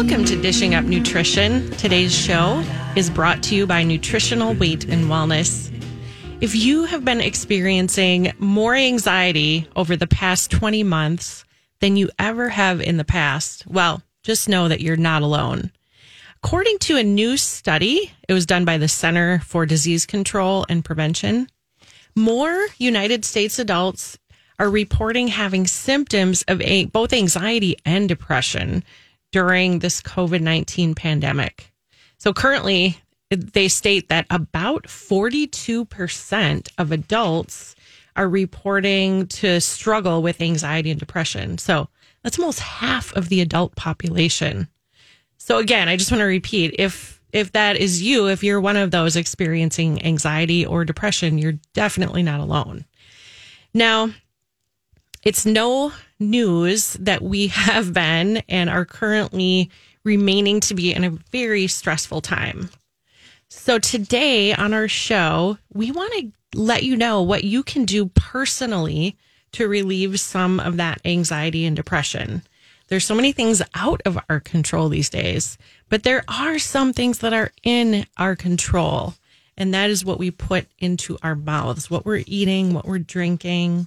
Welcome to Dishing Up Nutrition. Today's show is brought to you by Nutritional Weight and Wellness. If you have been experiencing more anxiety over the past 20 months than you ever have in the past, well, just know that you're not alone. According to a new study, it was done by the Center for Disease Control and Prevention, more United States adults are reporting having symptoms of both anxiety and depression during this COVID-19 pandemic. So currently, they state that about 42% of adults are reporting to struggle with anxiety and depression. So that's almost half of the adult population. So again, I just want to repeat, if that is you, if you're one of those experiencing anxiety or depression, you're definitely not alone. Now, it's no news that we have been and are currently remaining to be in a very stressful time. So today on our show, we want to let you know what you can do personally to relieve some of that anxiety and depression. There's so many things out of our control these days, but there are some things that are in our control, and that is what we put into our mouths, what we're eating, what we're drinking.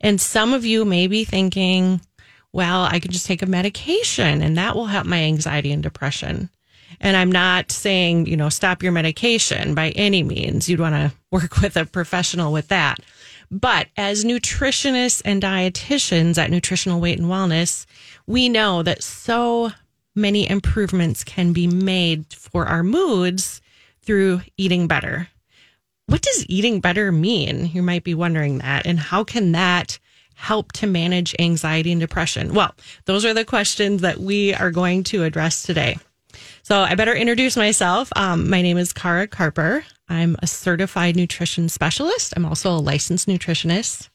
And some of you may be thinking, well, I could just take a medication and that will help my anxiety and depression. And I'm not saying, stop your medication by any means. You'd want to work with a professional with that. But as nutritionists and dietitians at Nutritional Weight and Wellness, we know that so many improvements can be made for our moods through eating better. What does eating better mean? You might be wondering that. And how can that help to manage anxiety and depression? Well, those are the questions that we are going to address today. So I better introduce myself. My name is Kara Harper. I'm a certified nutrition specialist. I'm also a licensed nutritionist.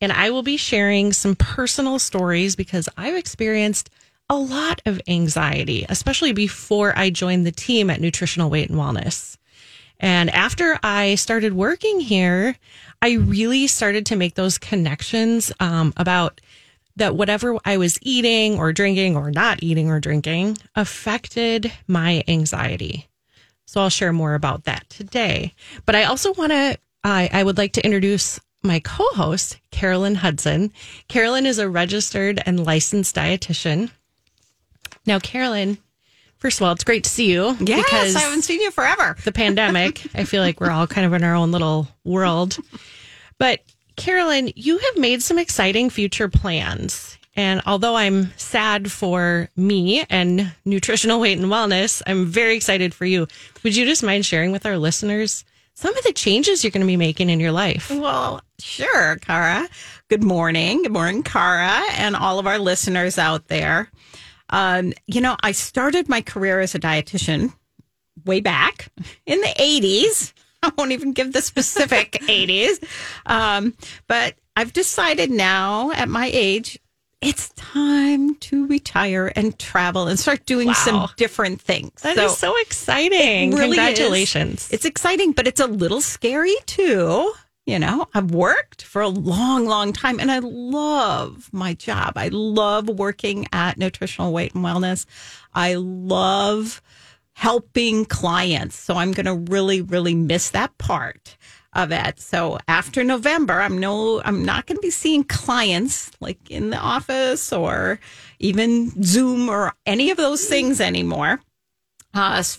And I will be sharing some personal stories because I've experienced a lot of anxiety, especially before I joined the team at Nutritional Weight and Wellness. And after I started working here, I really started to make those connections about that whatever I was eating or drinking or not eating or drinking affected my anxiety. So I'll share more about that today. But I also want to, I would like to introduce my co-host, Carolyn Hudson. Carolyn is a registered and licensed dietitian. Now, Carolyn, first of all, it's great to see you. Yes, because I haven't seen you forever. The pandemic, I feel like we're all kind of in our own little world. But Carolyn, you have made some exciting future plans. And although I'm sad for me and Nutritional Weight and Wellness, I'm very excited for you. Would you just mind sharing with our listeners some of the changes you're going to be making in your life? Well, sure, Kara. Good morning. Good morning, Kara, and all of our listeners out there. I started my career as a dietitian way back in the 80s. I won't even give the specific 80s. But I've decided now at my age, it's time to retire and travel and start doing some different things. That is so exciting. Really congratulations. It's exciting, but it's a little scary too. I've worked for a long, long time and I love my job. I love working at Nutritional Weight and Wellness. I love helping clients. So I'm going to really, really miss that part of it. So after November, I'm not going to be seeing clients like in the office or even Zoom or any of those things anymore.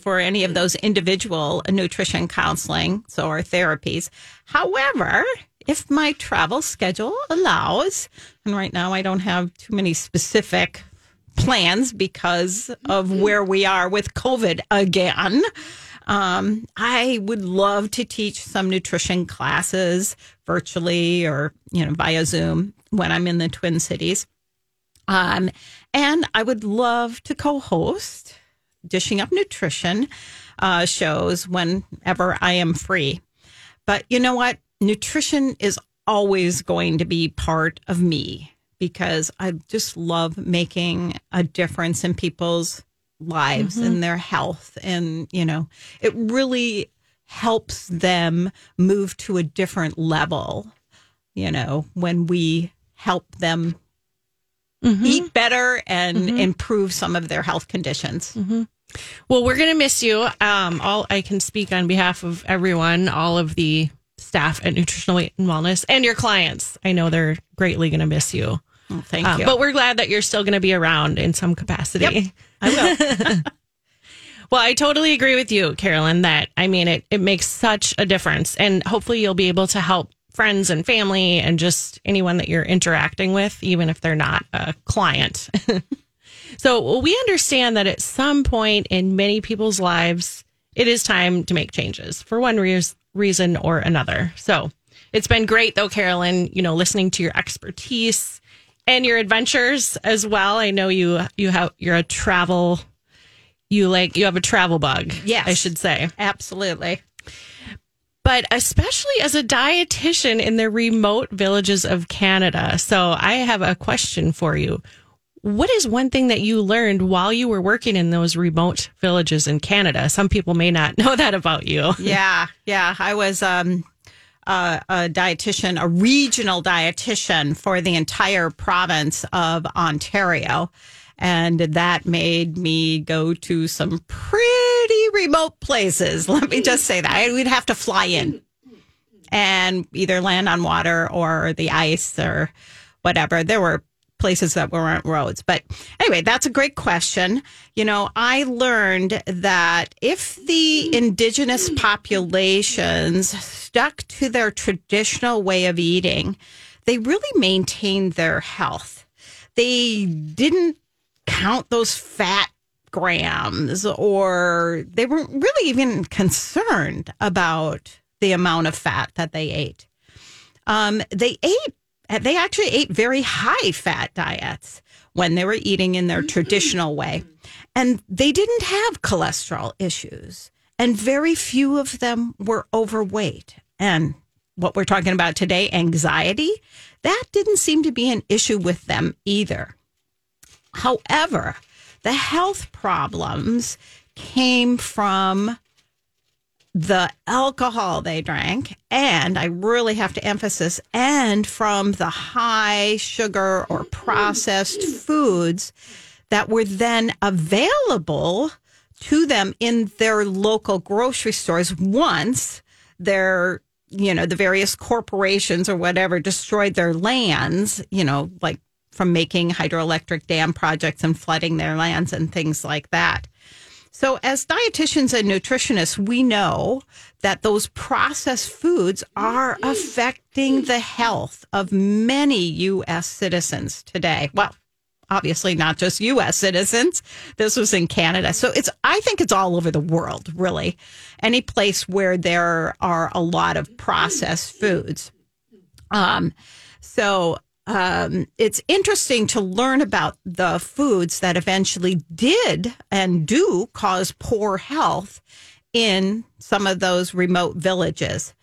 For any of those individual nutrition counseling or therapies. However, if my travel schedule allows, and right now I don't have too many specific plans because of where we are with COVID again, I would love to teach some nutrition classes virtually or via Zoom when I'm in the Twin Cities. And I would love to co-host Dishing Up Nutrition shows whenever I am free. But you know what? Nutrition is always going to be part of me because I just love making a difference in people's lives and their health. And, it really helps them move to a different level, when we help them eat better and improve some of their health conditions. Mm-hmm. Well, we're going to miss you. All I can speak on behalf of everyone, all of the staff at Nutritional Weight and Wellness and your clients. I know they're greatly going to miss you. Oh, thank you. But we're glad that you're still going to be around in some capacity. Yep, I will. Well, I totally agree with you, Carolyn, that, I mean, it makes such a difference. And hopefully you'll be able to help friends and family and just anyone that you're interacting with, even if they're not a client. So we understand that at some point in many people's lives, it is time to make changes for one reason or another. So it's been great, though, Carolyn, listening to your expertise and your adventures as well. I know you have a travel bug. Yes, I should say. Absolutely. But especially as a dietitian in the remote villages of Canada. So I have a question for you. What is one thing that you learned while you were working in those remote villages in Canada? Some people may not know that about you. Yeah. I was a regional dietitian for the entire province of Ontario. And that made me go to some pretty remote places. Let me just say that. We'd have to fly in and either land on water or the ice or whatever. There were places that weren't roads. But anyway, that's a great question. I learned that if the indigenous populations stuck to their traditional way of eating, they really maintained their health. They didn't count those fat grams, or they weren't really even concerned about the amount of fat that they ate. They actually ate very high fat diets when they were eating in their traditional way. And they didn't have cholesterol issues. And very few of them were overweight. And what we're talking about today, anxiety, that didn't seem to be an issue with them either. However, the health problems came from the alcohol they drank, and I really have to emphasize, and from the high sugar or processed foods that were then available to them in their local grocery stores once their, the various corporations or whatever destroyed their lands, like from making hydroelectric dam projects and flooding their lands and things like that. So as dietitians and nutritionists, we know that those processed foods are affecting the health of many U.S. citizens today. Well, obviously not just U.S. citizens. This was in Canada. So I think it's all over the world, really. Any place where there are a lot of processed foods. It's interesting to learn about the foods that eventually did and do cause poor health in some of those remote villages.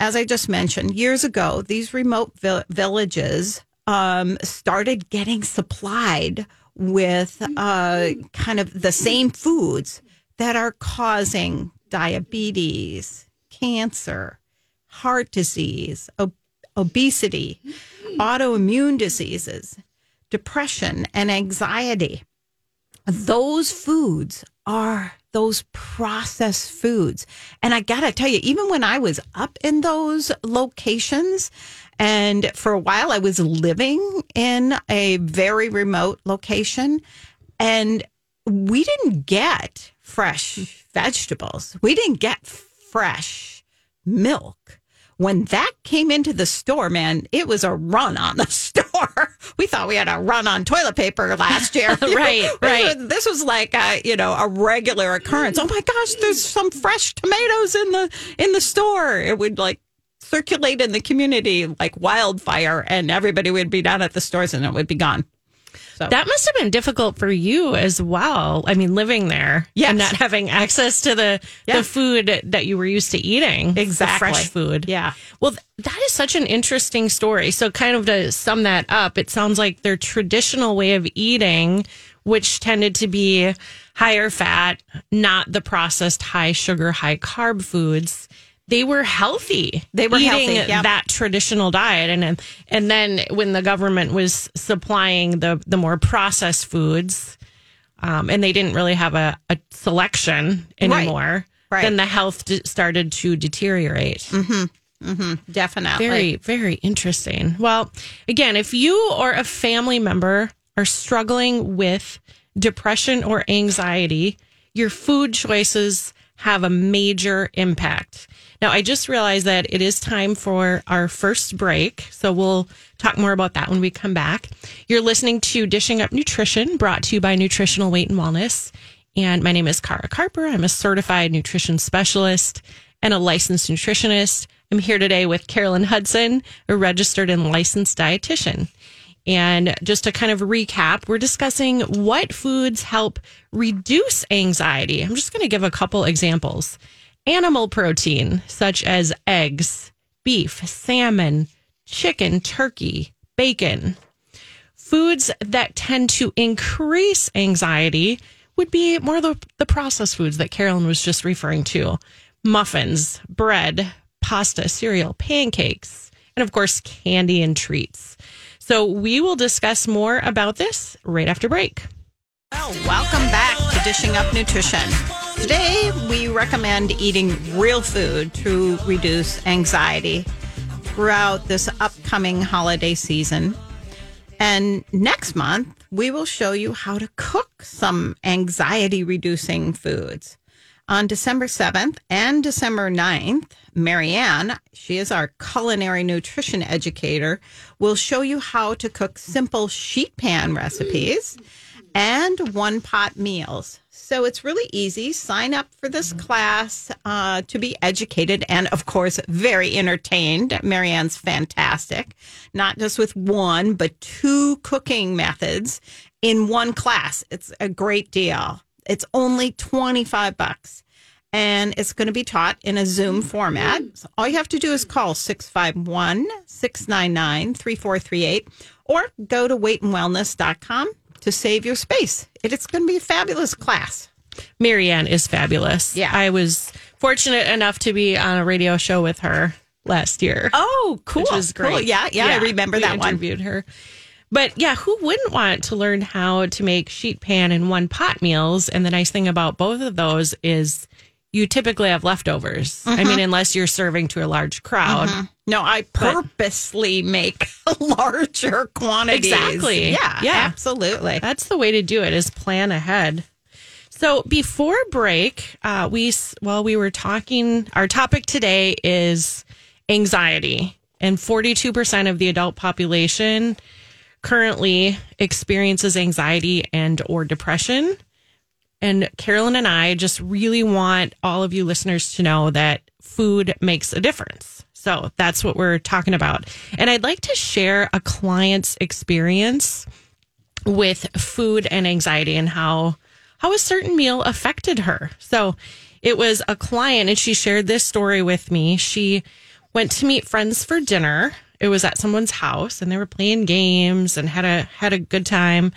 As I just mentioned, years ago, these remote villages started getting supplied with kind of the same foods that are causing diabetes, cancer, heart disease, obesity, autoimmune diseases, depression, and anxiety. Those processed foods. And I got to tell you, even when I was up in those locations, and for a while I was living in a very remote location, and we didn't get fresh vegetables. We didn't get fresh milk. When that came into the store, man, it was a run on the store. We thought we had a run on toilet paper last year. Right. This was like a regular occurrence. Oh my gosh, there's some fresh tomatoes in the store. It would circulate in the community like wildfire, and everybody would be down at the stores and it would be gone. So. That must have been difficult for you as well. I mean, living there and not having access to the food that you were used to eating. Exactly. The fresh food. Yeah. Well, that is such an interesting story. So kind of to sum that up, it sounds like their traditional way of eating, which tended to be higher fat, not the processed high sugar, high carb foods, they were healthy. They were eating healthy, yep. That traditional diet. And then when the government was supplying the more processed foods, and they didn't really have a selection anymore, right. Then the health started to deteriorate. Mm-hmm. Mm-hmm, definitely. Very, very interesting. Well, again, if you or a family member are struggling with depression or anxiety, your food choices have a major impact. Now, I just realized that it is time for our first break, so we'll talk more about that when we come back. You're listening to Dishing Up Nutrition, brought to you by Nutritional Weight and Wellness. And my name is Kara Harper. I'm a certified nutrition specialist and a licensed nutritionist. I'm here today with Carolyn Hudson, a registered and licensed dietitian. And just to kind of recap, we're discussing what foods help reduce anxiety. I'm just going to give a couple examples. Animal protein, such as eggs, beef, salmon, chicken, turkey, bacon. Foods that tend to increase anxiety would be more the processed foods that Carolyn was just referring to. Muffins, bread, pasta, cereal, pancakes, and of course, candy and treats. So we will discuss more about this right after break. Well, welcome back to Dishing Up Nutrition. Today, we recommend eating real food to reduce anxiety throughout this upcoming holiday season. And next month, we will show you how to cook some anxiety-reducing foods. On December 7th and December 9th, Marianne, she is our culinary nutrition educator, will show you how to cook simple sheet pan recipes and one-pot meals. So it's really easy. Sign up for this class to be educated and, of course, very entertained. Marianne's fantastic, not just with one, but two cooking methods in one class. It's a great deal. It's only $25, and it's going to be taught in a Zoom format. So all you have to do is call 651-699-3438 or go to weightandwellness.com to save your space. It's going to be a fabulous class. Marianne is fabulous. Yeah. I was fortunate enough to be on a radio show with her last year. Oh, cool. Which was great. Cool. Yeah, I remember that one. Interviewed her. But yeah, who wouldn't want to learn how to make sheet pan and one pot meals? And the nice thing about both of those is you typically have leftovers. Mm-hmm. I mean, unless you're serving to a large crowd. Mm-hmm. No, I purposely make larger quantities. Exactly. Yeah, absolutely. That's the way to do it, is plan ahead. So before break, we were talking, our topic today is anxiety. And 42% of the adult population currently experiences anxiety and or depression. And Carolyn and I just really want all of you listeners to know that food makes a difference. So that's what we're talking about. And I'd like to share a client's experience with food and anxiety and how a certain meal affected her. So it was a client, and she shared this story with me. She went to meet friends for dinner. It was at someone's house, and they were playing games and had a good time.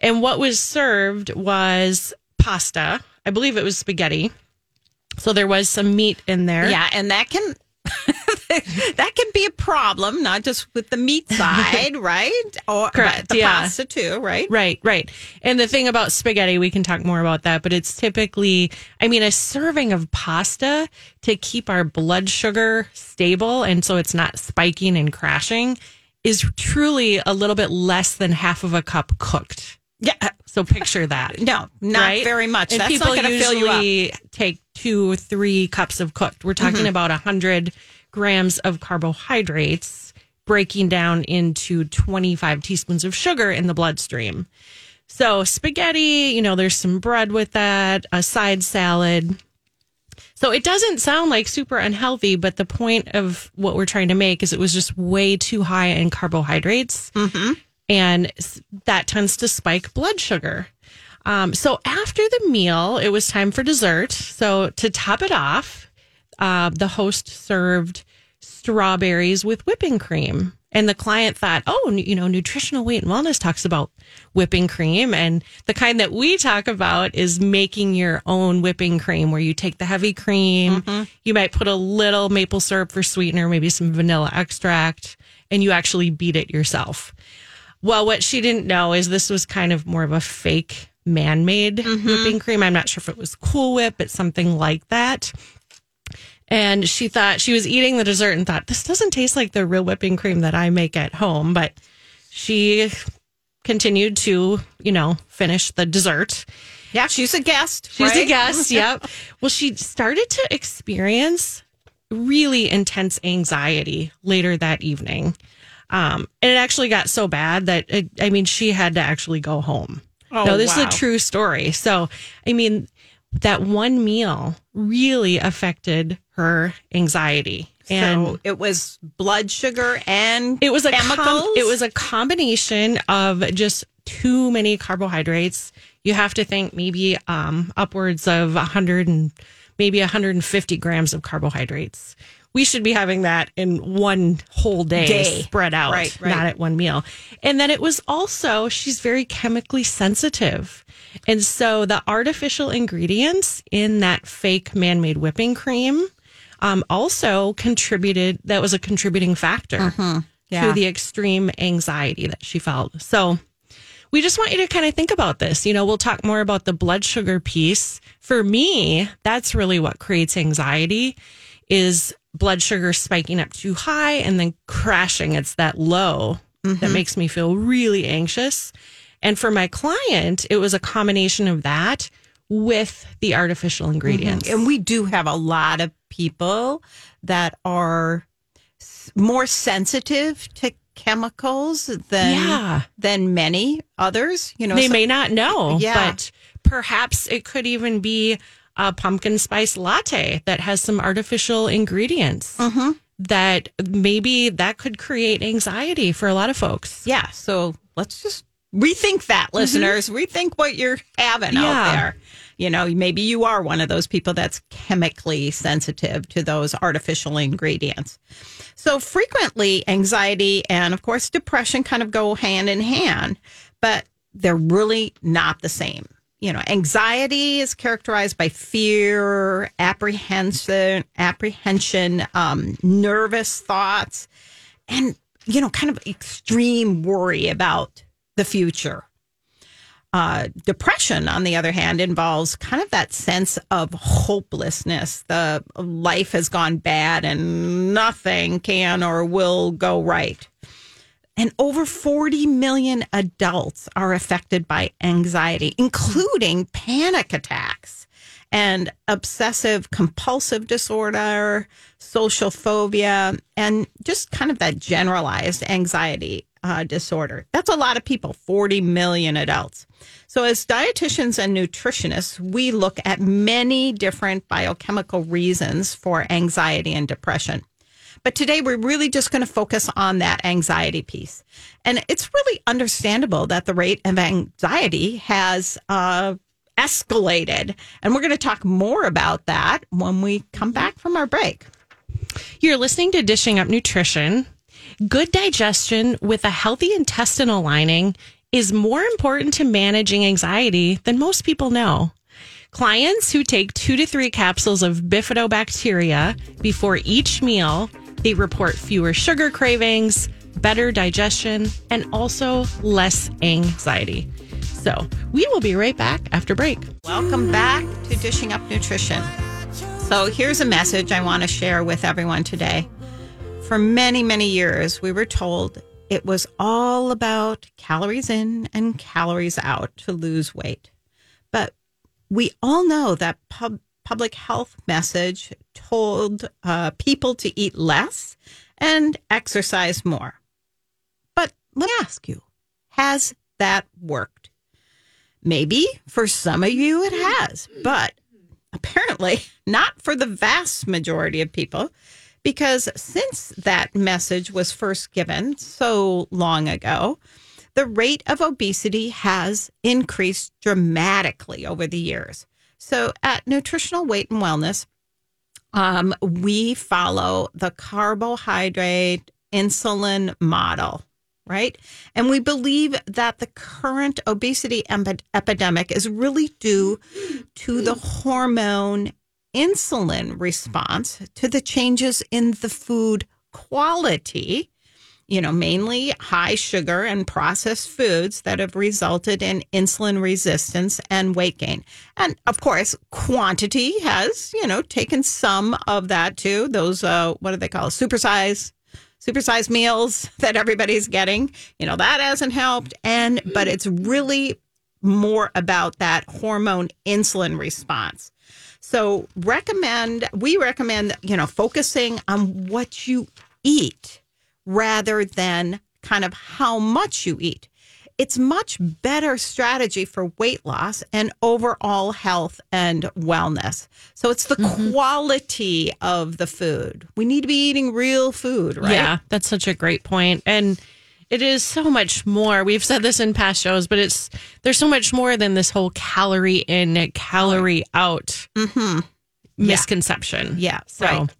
And what was served was pasta. I believe it was spaghetti. So there was some meat in there. Yeah, and that can be a problem, not just with the meat side, right? Or correct, the pasta too, right? Right. And the thing about spaghetti, we can talk more about that, but it's typically, a serving of pasta to keep our blood sugar stable and so it's not spiking and crashing is truly a little bit less than half of a cup cooked. Yeah. So picture that. No, not right? Very much. And that's people not usually fill you up. Take 2 or 3 cups of cooked. We're talking about 100 grams of carbohydrates breaking down into 25 teaspoons of sugar in the bloodstream. So spaghetti, there's some bread with that, a side salad. So it doesn't sound like super unhealthy, but the point of what we're trying to make is it was just way too high in carbohydrates. Mm-hmm. And that tends to spike blood sugar. So after the meal, it was time for dessert. So to top it off, the host served strawberries with whipping cream And the client thought, oh, Nutritional Weight and Wellness talks about whipping cream. And the kind that we talk about is making your own whipping cream, where you take the heavy cream, you might put a little maple syrup for sweetener, maybe some vanilla extract, and you actually beat it yourself. Well, what she didn't know is this was kind of more of a fake man-made whipping cream. I'm not sure if it was Cool Whip, but something like that. And she thought, she was eating the dessert and thought, this doesn't taste like the real whipping cream that I make at home. But she continued to, finish the dessert. Yeah, she's a guest. She's a guest, yep. Well, she started to experience really intense anxiety later that evening. And it actually got so bad that, she had to actually go home. Oh, no, this is a true story. So, that one meal really affected her anxiety. And so it was blood sugar and it was chemicals? It was a combination of just too many carbohydrates. You have to think maybe upwards of 100 and maybe 150 grams of carbohydrates. We should be having that in one whole day. Spread out, right. Not at one meal. And then it was also, she's very chemically sensitive. And so the artificial ingredients in that fake man-made whipping cream also contributed, that was a contributing factor to the extreme anxiety that she felt. So we just want you to kind of think about this. We'll talk more about the blood sugar piece. For me, that's really what creates anxiety, is blood sugar spiking up too high and then crashing. It's that low that makes me feel really anxious. And for my client, it was a combination of that with the artificial ingredients. And we do have a lot of people that are more sensitive to chemicals than many others. They may not know, but perhaps it could even be a pumpkin spice latte that has some artificial ingredients that maybe that could create anxiety for a lot of folks. Yeah. So let's just rethink that, listeners. Rethink what you're having out there. Maybe you are one of those people that's chemically sensitive to those artificial ingredients. So frequently anxiety and, of course, depression kind of go hand in hand, but they're really not the same. Anxiety is characterized by fear, apprehension, nervous thoughts, and, kind of extreme worry about the future. Depression, on the other hand, involves kind of that sense of hopelessness. The life has gone bad and nothing can or will go right. And over 40 million adults are affected by anxiety, including panic attacks and obsessive compulsive disorder, social phobia, and just kind of that generalized anxiety disorder. That's a lot of people, 40 million adults. So as dietitians and nutritionists, we look at many different biochemical reasons for anxiety and depression. But today we're really just going to focus on that anxiety piece. And it's really understandable that the rate of anxiety has escalated. And we're going to talk more about that when we come back from our break. You're listening to Dishing Up Nutrition. Good digestion with a healthy intestinal lining is more important to managing anxiety than most people know. Clients who take 2 to 3 capsules of Bifidobacteria before each meal, they report fewer sugar cravings, better digestion, and also less anxiety. So we will be right back after break. Welcome back to Dishing Up Nutrition. So here's a message I want to share with everyone today. For many, many years, we were told it was all about calories in and calories out to lose weight. But we all know that public health message told people to eat less and exercise more. But let me ask you, has that worked? Maybe for some of you it has, but apparently not for the vast majority of people, because since that message was first given so long ago, the rate of obesity has increased dramatically over the years. So at Nutritional Weight and Wellness, we follow the carbohydrate insulin model, right? And we believe that the current obesity epidemic is really due to the hormone insulin response to the changes in the food quality, you know, mainly high sugar and processed foods that have resulted in insulin resistance and weight gain. And of course, quantity has, you know, taken some of that too. Those, what do they call it? Supersized meals that everybody's getting, you know, that hasn't helped. But it's really more about that hormone insulin response. So we recommend, you know, focusing on what you eat rather than kind of how much you eat. It's much better strategy for weight loss and overall health and wellness. So it's the quality of the food. We need to be eating real food, right? Yeah, that's such a great point. And it is so much more. We've said this in past shows, but there's so much more than this whole calorie in, calorie out misconception. Yeah, so right.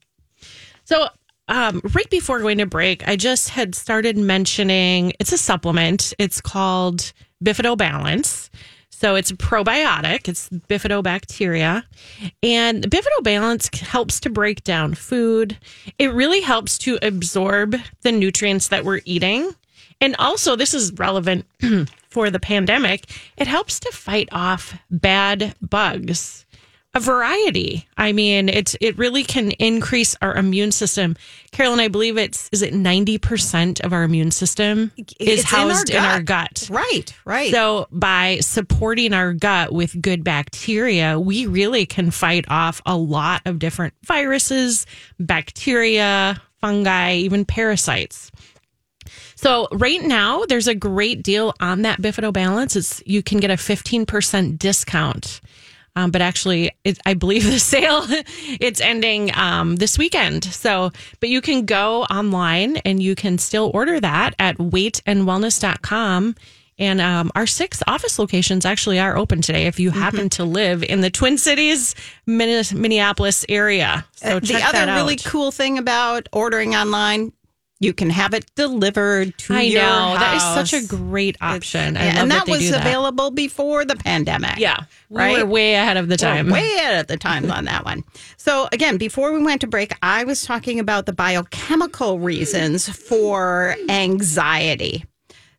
So right before going to break, I just had started mentioning it's a supplement. It's called Bifidobalance. So it's a probiotic. It's Bifidobacteria. And Bifidobalance helps to break down food. It really helps to absorb the nutrients that we're eating. And also, this is relevant for the pandemic. It helps to fight off bad bugs. A variety. I mean, it really can increase our immune system. Carolyn, I believe is it 90% of our immune system is housed in our gut. Right. So by supporting our gut with good bacteria, we really can fight off a lot of different viruses, bacteria, fungi, even parasites. So right now, there's a great deal on that Bifidobalance. You can get a 15% discount. But actually, I believe the sale, it's ending this weekend. So, but you can go online and you can still order that at weightandwellness.com. And our 6 office locations actually are open today if you happen to live in the Twin Cities, Minneapolis area. So check that out. The other really cool thing about ordering online, you can have it delivered to your house. That is such a great option. I love that they do that. Available before the pandemic. Yeah, we were way ahead of the time. On that one. So again, before we went to break, I was talking about the biochemical reasons for anxiety.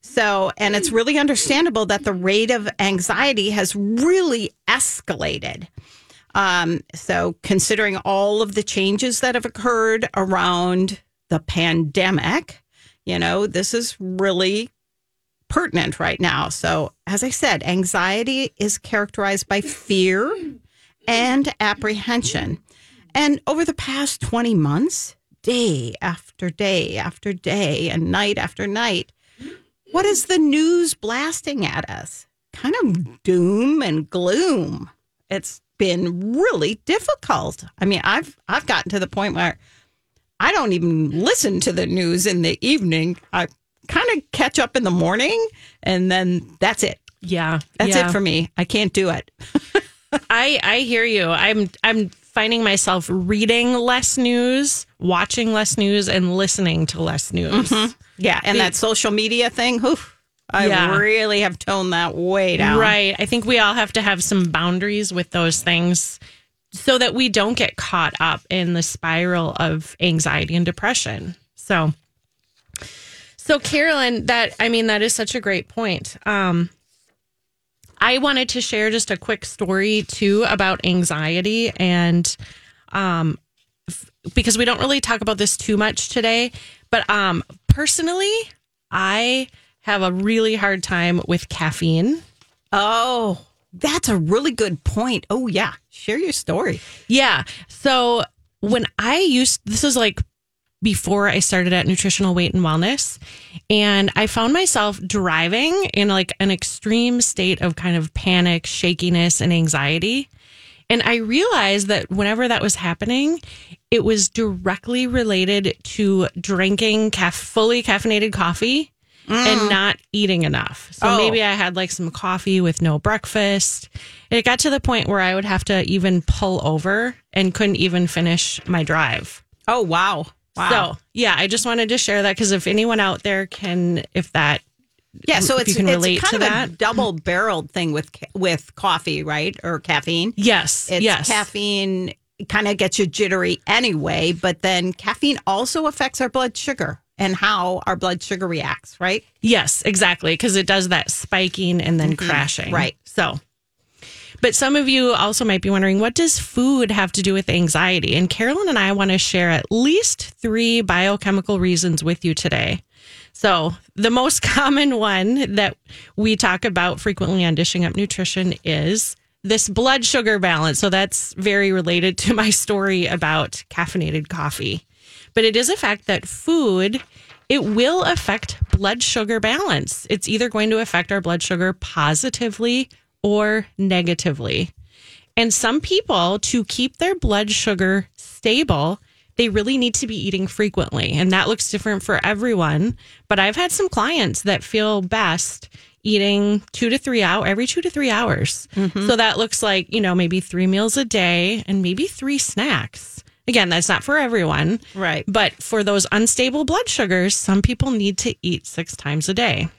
So, and it's really understandable that the rate of anxiety has really escalated. So considering all of the changes that have occurred around the pandemic, you know, this is really pertinent right now. So, as I said, anxiety is characterized by fear and apprehension. And over the past 20 months, day after day after day and night after night, what is the news blasting at us? Kind of doom and gloom. It's been really difficult. I mean, I've gotten to the point where I don't even listen to the news in the evening. I kind of catch up in the morning, and then that's it. Yeah. That's it for me. I can't do it. I hear you. I'm finding myself reading less news, watching less news, and listening to less news. Mm-hmm. Yeah. And that social media thing, I really have toned that way down. Right. I think we all have to have some boundaries with those things, so that we don't get caught up in the spiral of anxiety and depression. So Carolyn, that is such a great point. I wanted to share just a quick story too about anxiety, and because we don't really talk about this too much today, but personally, I have a really hard time with caffeine. Oh, that's a really good point. Oh, yeah. Share your story. Yeah. So this is like before I started at Nutritional Weight and Wellness, and I found myself driving in like an extreme state of kind of panic, shakiness, and anxiety. And I realized that whenever that was happening, it was directly related to drinking fully caffeinated coffee and not eating enough. So maybe I had like some coffee with no breakfast. It got to the point where I would have to even pull over and couldn't even finish my drive. Oh, wow. Wow. So, yeah, I just wanted to share that because if anyone out there can, if that, yeah, so it's, you can relate it's kind to of that. A double-barreled thing with coffee, right? Or caffeine. Yes. It's yes. Caffeine kind of gets you jittery anyway, but then caffeine also affects our blood sugar and how our blood sugar reacts, right? Yes, exactly, because it does that spiking and then mm-hmm. crashing. Right. So, but some of you also might be wondering, what does food have to do with anxiety? And Carolyn and I want to share at least 3 biochemical reasons with you today. So the most common one that we talk about frequently on Dishing Up Nutrition is this blood sugar balance. So that's very related to my story about caffeinated coffee. But it is a fact that food, it will affect blood sugar balance. It's either going to affect our blood sugar positively or negatively. And some people, to keep their blood sugar stable, they really need to be eating frequently. And that looks different for everyone. But I've had some clients that feel best eating 2 to 3 hours, every 2 to 3 hours. Mm-hmm. So that looks like, you know, maybe 3 meals a day and maybe 3 snacks. Again, that's not for everyone. Right. But for those unstable blood sugars, some people need to eat 6 times a day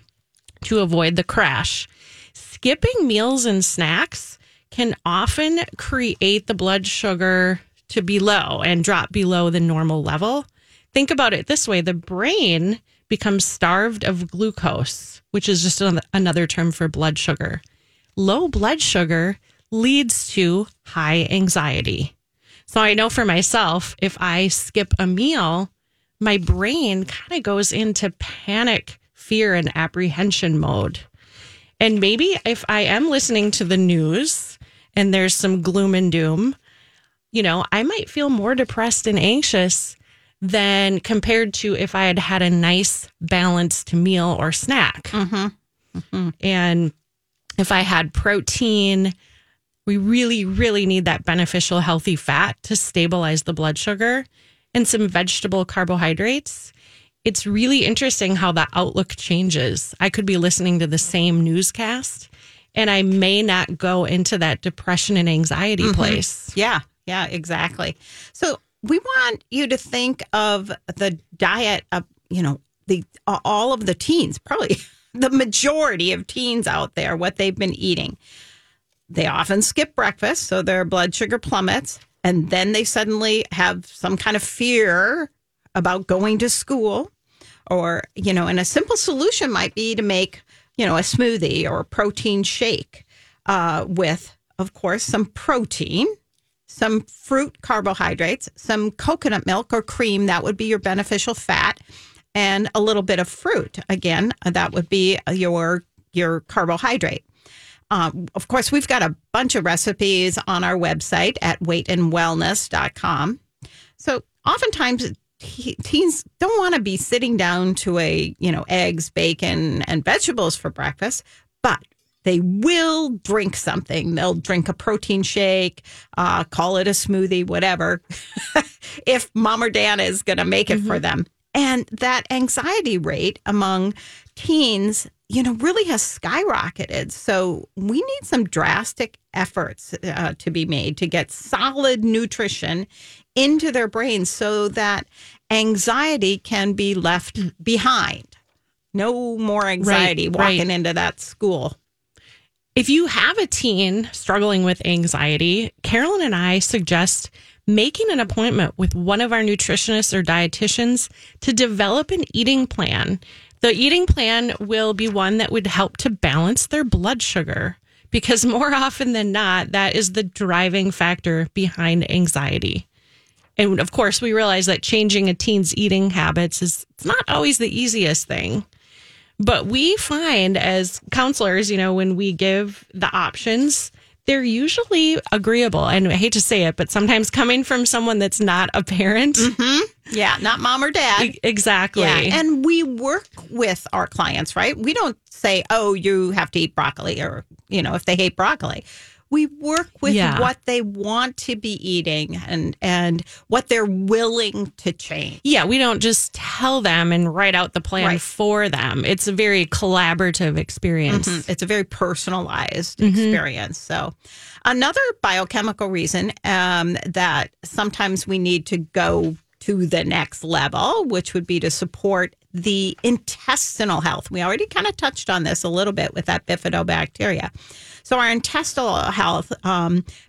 to avoid the crash. Skipping meals and snacks can often create the blood sugar to be low and drop below the normal level. Think about it this way. The brain becomes starved of glucose, which is just another term for blood sugar. Low blood sugar leads to high anxiety. So I know for myself, if I skip a meal, my brain kind of goes into panic, fear, and apprehension mode. And maybe if I am listening to the news and there's some gloom and doom, you know, I might feel more depressed and anxious than compared to if I had had a nice balanced meal or snack. Mm-hmm. Mm-hmm. And if I had protein, we really, really need that beneficial, healthy fat to stabilize the blood sugar and some vegetable carbohydrates. It's really interesting how the outlook changes. I could be listening to the same newscast and I may not go into that depression and anxiety mm-hmm. place. Yeah. Yeah, exactly. So we want you to think of the diet of, you know, all of the teens, probably the majority of teens out there, what they've been eating. They often skip breakfast, so their blood sugar plummets, and then they suddenly have some kind of fear about going to school or, you know, and a simple solution might be to make, you know, a smoothie or a protein shake with, of course, some protein, some fruit carbohydrates, some coconut milk or cream, that would be your beneficial fat, and a little bit of fruit. Again, that would be your carbohydrate. Of course, we've got a bunch of recipes on our website at weightandwellness.com. So oftentimes teens don't want to be sitting down to a, you know, eggs, bacon, and vegetables for breakfast, but they will drink something. They'll drink a protein shake, call it a smoothie, whatever, if mom or dad is going to make it mm-hmm. for them. And that anxiety rate among teens, you know, really has skyrocketed. So we need some drastic efforts to be made to get solid nutrition into their brains so that anxiety can be left behind. No more anxiety walking into that school. If you have a teen struggling with anxiety, Carolyn and I suggest making an appointment with one of our nutritionists or dietitians to develop an eating plan. The eating plan will be one that would help to balance their blood sugar, because more often than not, that is the driving factor behind anxiety. And of course, we realize that changing a teen's eating habits is not always the easiest thing. But we find as counselors, you know, when we give the options, they're usually agreeable. And I hate to say it, but sometimes coming from someone that's not a parent. Mm-hmm. Yeah, not mom or dad. Exactly. Yeah. And we work with our clients, right? We don't say, oh, you have to eat broccoli, or, you know, if they hate broccoli. We work with what they want to be eating and what they're willing to change. Yeah, we don't just tell them and write out the plan for them. It's a very collaborative experience. Mm-hmm. It's a very personalized experience. So another biochemical reason that sometimes we need to go to the next level, which would be to support the intestinal health. We already kind of touched on this a little bit with that bifidobacteria. So our intestinal health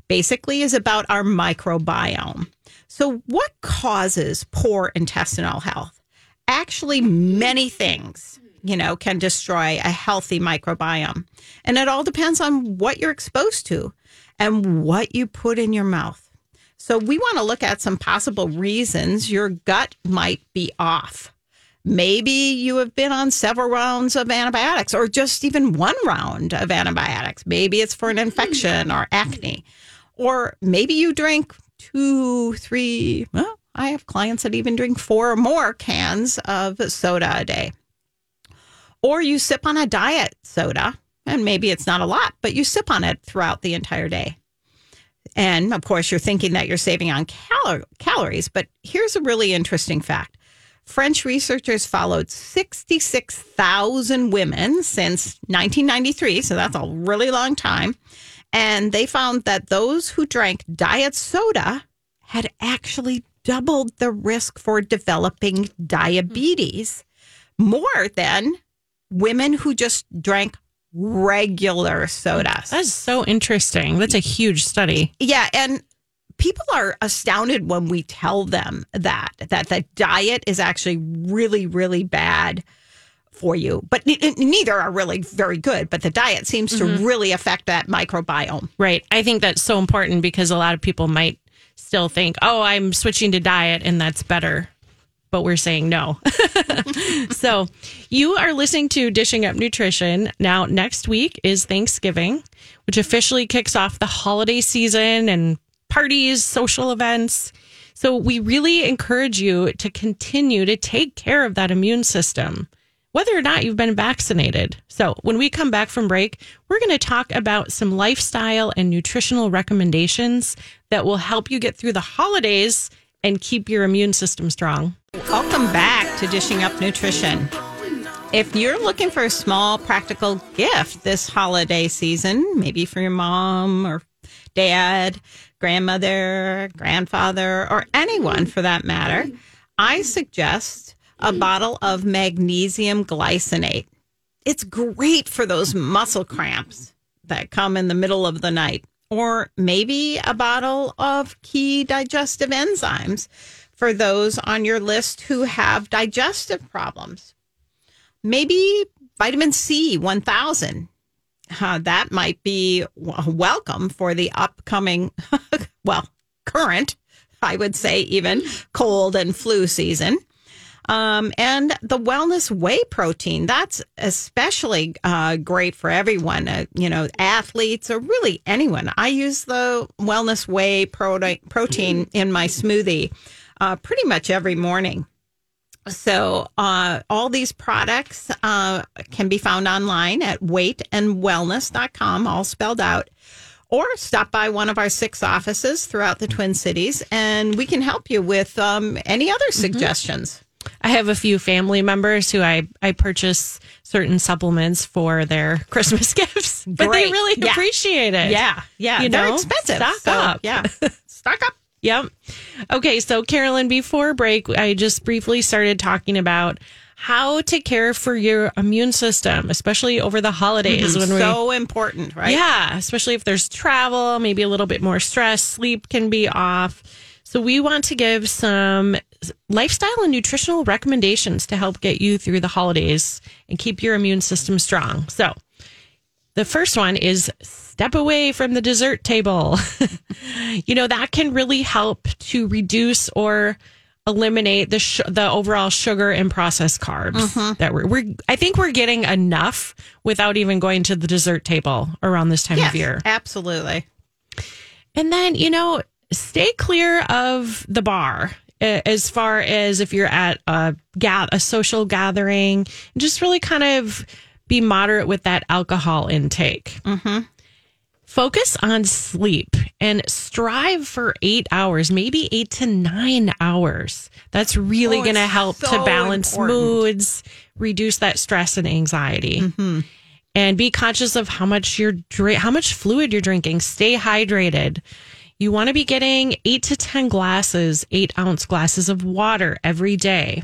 basically is about our microbiome. So what causes poor intestinal health? Actually, many things, you know, can destroy a healthy microbiome. And it all depends on what you're exposed to and what you put in your mouth. So we want to look at some possible reasons your gut might be off. Maybe you have been on several rounds of antibiotics or just even one round of antibiotics. Maybe it's for an infection or acne. Or maybe you drink 2, 3, well, I have clients that even drink 4 or more cans of soda a day. Or you sip on a diet soda, and maybe it's not a lot, but you sip on it throughout the entire day. And, of course, you're thinking that you're saving on calories, but here's a really interesting fact. French researchers followed 66,000 women since 1993, so that's a really long time, and they found that those who drank diet soda had actually doubled the risk for developing diabetes, more than women who just drank regular soda. That's so interesting. That's a huge study. Yeah, and people are astounded when we tell them that the diet is actually really, really bad for you. But neither are really very good, but the diet seems to really affect that microbiome. Right. I think that's so important because a lot of people might still think, oh, I'm switching to diet and that's better. But we're saying no. So you are listening to Dishing Up Nutrition. Now, next week is Thanksgiving, which officially kicks off the holiday season and parties, social events. So we really encourage you to continue to take care of that immune system, whether or not you've been vaccinated. So when we come back from break, we're going to talk about some lifestyle and nutritional recommendations that will help you get through the holidays and keep your immune system strong. Welcome back to Dishing Up Nutrition. If you're looking for a small practical gift this holiday season, maybe for your mom or dad, grandmother, grandfather, or anyone for that matter, I suggest a bottle of magnesium glycinate. It's great for those muscle cramps that come in the middle of the night. Or maybe a bottle of key digestive enzymes for those on your list who have digestive problems. Maybe vitamin C 1000. That might be welcome for the upcoming, current, I would say, even cold and flu season. And the Wellness Whey protein, that's especially great for everyone, athletes or really anyone. I use the Wellness Whey protein in my smoothie pretty much every morning. So all these products can be found online at weightandwellness.com, all spelled out. Or stop by one of our 6 offices throughout the Twin Cities, and we can help you with any other suggestions. Mm-hmm. I have a few family members who I purchase certain supplements for their Christmas gifts, but they really appreciate it. Yeah, yeah. They're expensive. Stock up. Yeah, stock up. Yep. Okay, so Carolyn, before break, I just briefly started talking about how to care for your immune system, especially over the holidays. Mm-hmm. So important, right? Yeah, especially if there's travel, maybe a little bit more stress, sleep can be off. So we want to give some lifestyle and nutritional recommendations to help get you through the holidays and keep your immune system strong. So the first one is step away from the dessert table. That can really help to reduce or eliminate the overall sugar and processed carbs that I think we're getting enough without even going to the dessert table around this time of year. Absolutely. And then, stay clear of the bar. As far as if you're at a social gathering, just really kind of be moderate with that alcohol intake. Mm-hmm. Focus on sleep and strive for 8 hours, maybe 8 to 9 hours. That's really going to help to balance moods, reduce that stress and anxiety. Mm-hmm. And be conscious of how much fluid you're drinking. Stay hydrated. You want to be getting 8 to 10 ounce glasses of water every day.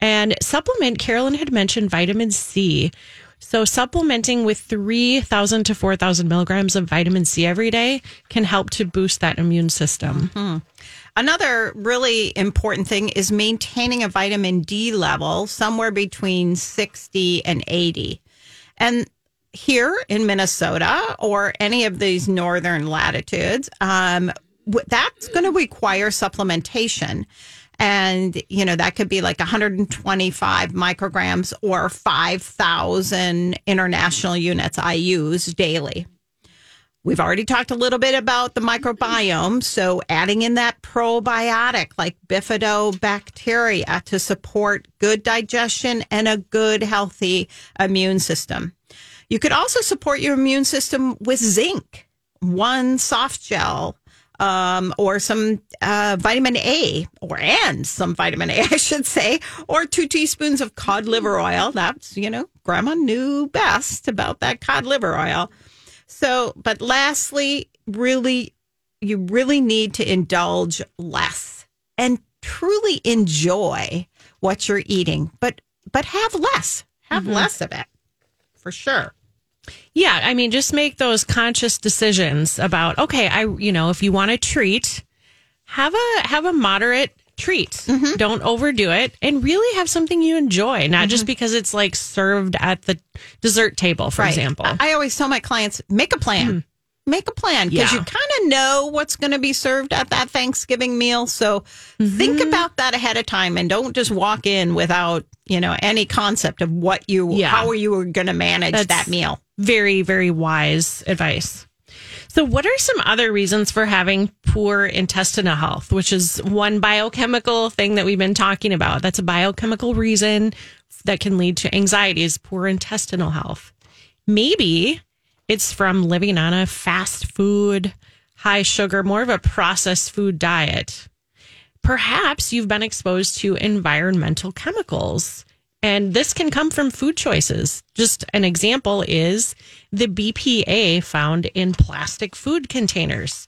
And supplement, Carolyn had mentioned vitamin C. So supplementing with 3,000 to 4,000 milligrams of vitamin C every day can help to boost that immune system. Mm-hmm. Another really important thing is maintaining a vitamin D level somewhere between 60 and 80. And here in Minnesota or any of these northern latitudes, that's going to require supplementation. And, you know, that could be like 125 micrograms or 5,000 international units I use daily. We've already talked a little bit about the microbiome. So adding in that probiotic like Bifidobacteria to support good digestion and a good, healthy immune system. You could also support your immune system with zinc, one soft gel, or some vitamin A, or 2 teaspoons of cod liver oil. That's, you know, grandma knew best about that cod liver oil. So, but lastly, you really need to indulge less and truly enjoy what you're eating, but have less of it for sure. Yeah, I mean, just make those conscious decisions about, okay, if you want a treat, have a moderate treat. Mm-hmm. Don't overdo it, and really have something you enjoy, not just because it's like served at the dessert table, for example. I always tell my clients, make a plan. Mm-hmm. Make a plan, because you kind of know what's going to be served at that Thanksgiving meal. So think about that ahead of time, and don't just walk in without, any concept of what how you are going to manage that meal. Very, very wise advice. So what are some other reasons for having poor intestinal health, which is one biochemical thing that we've been talking about? That's a biochemical reason that can lead to anxiety, is poor intestinal health. Maybe it's from living on a fast food, high sugar, more of a processed food diet. Perhaps you've been exposed to environmental chemicals, and this can come from food choices. Just an example is the BPA found in plastic food containers.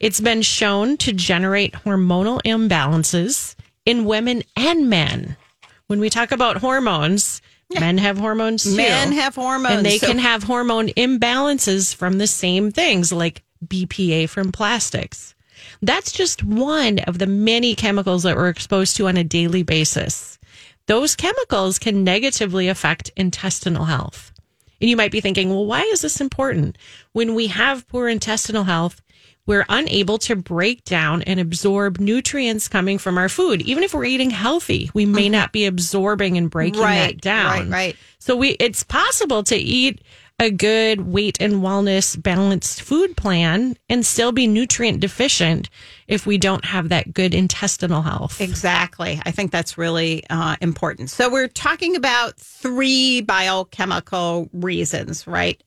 It's been shown to generate hormonal imbalances in women and men. When we talk about hormones, men have hormones too. Men have hormones. And they can have hormone imbalances from the same things, like BPA from plastics. That's just one of the many chemicals that we're exposed to on a daily basis. Those chemicals can negatively affect intestinal health. And you might be thinking, well, why is this important? When we have poor intestinal health, we're unable to break down and absorb nutrients coming from our food. Even if we're eating healthy, we may not be absorbing and breaking that down. Right. So it's possible to eat a good weight and wellness balanced food plan and still be nutrient deficient if we don't have that good intestinal health. Exactly. I think that's really important. So we're talking about 3 biochemical reasons, right?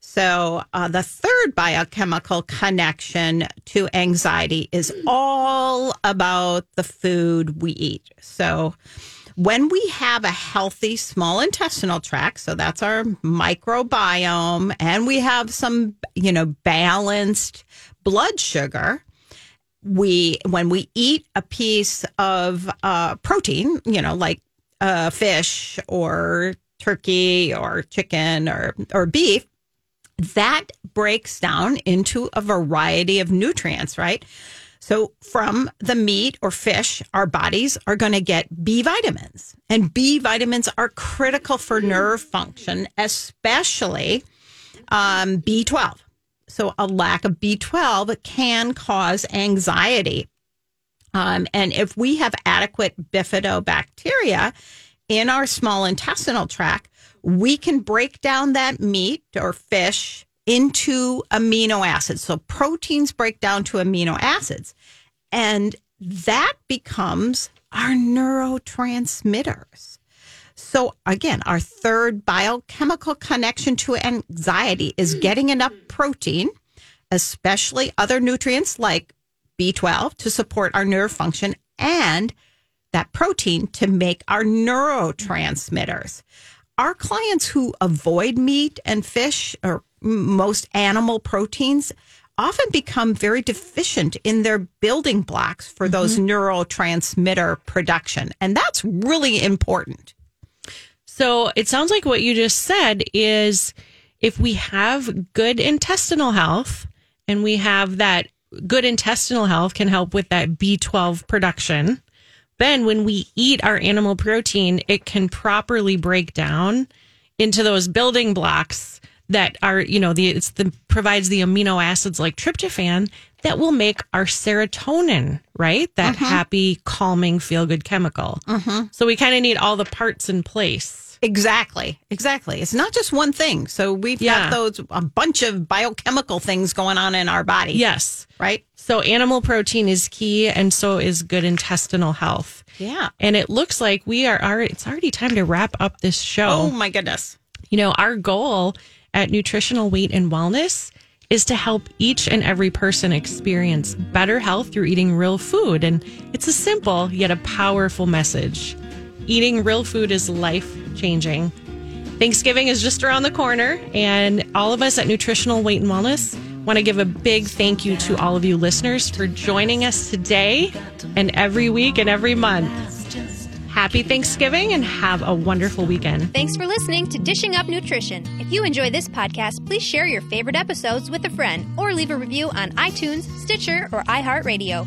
So the third biochemical connection to anxiety is all about the food we eat. So when we have a healthy small intestinal tract, so that's our microbiome, and we have some, balanced blood sugar, when we eat a piece of protein, like fish or turkey or chicken or beef, that breaks down into a variety of nutrients, right? So from the meat or fish, our bodies are going to get B vitamins. And B vitamins are critical for nerve function, especially B12. So a lack of B12 can cause anxiety. And if we have adequate bifidobacteria in our small intestinal tract, we can break down that meat or fish into amino acids. So proteins break down to amino acids, and that becomes our neurotransmitters. So again, our third biochemical connection to anxiety is getting enough protein, especially other nutrients like B12, to support our nerve function, and that protein to make our neurotransmitters. Our clients who avoid meat and fish or most animal proteins often become very deficient in their building blocks for those neurotransmitter production. And that's really important. So it sounds like what you just said is if we have good intestinal health, and we have that good intestinal health can help with that B12 production, then when we eat our animal protein, it can properly break down into those building blocks that are, you know, provides the amino acids like tryptophan that will make our serotonin, right? That happy, calming, feel-good chemical. So we kind of need all the parts in place. Exactly. It's not just one thing. So we've got a bunch of biochemical things going on in our body. Yes. Right? So animal protein is key, and so is good intestinal health. Yeah. And it looks like it's already time to wrap up this show. Oh, my goodness. You know, our goal at Nutritional Weight and Wellness is to help each and every person experience better health through eating real food. And it's a simple yet a powerful message. Eating real food is life-changing. Thanksgiving is just around the corner, and all of us at Nutritional Weight and Wellness want to give a big thank you to all of you listeners for joining us today and every week and every month. Happy Thanksgiving and have a wonderful weekend. Thanks for listening to Dishing Up Nutrition. If you enjoy this podcast, please share your favorite episodes with a friend or leave a review on iTunes, Stitcher, or iHeartRadio.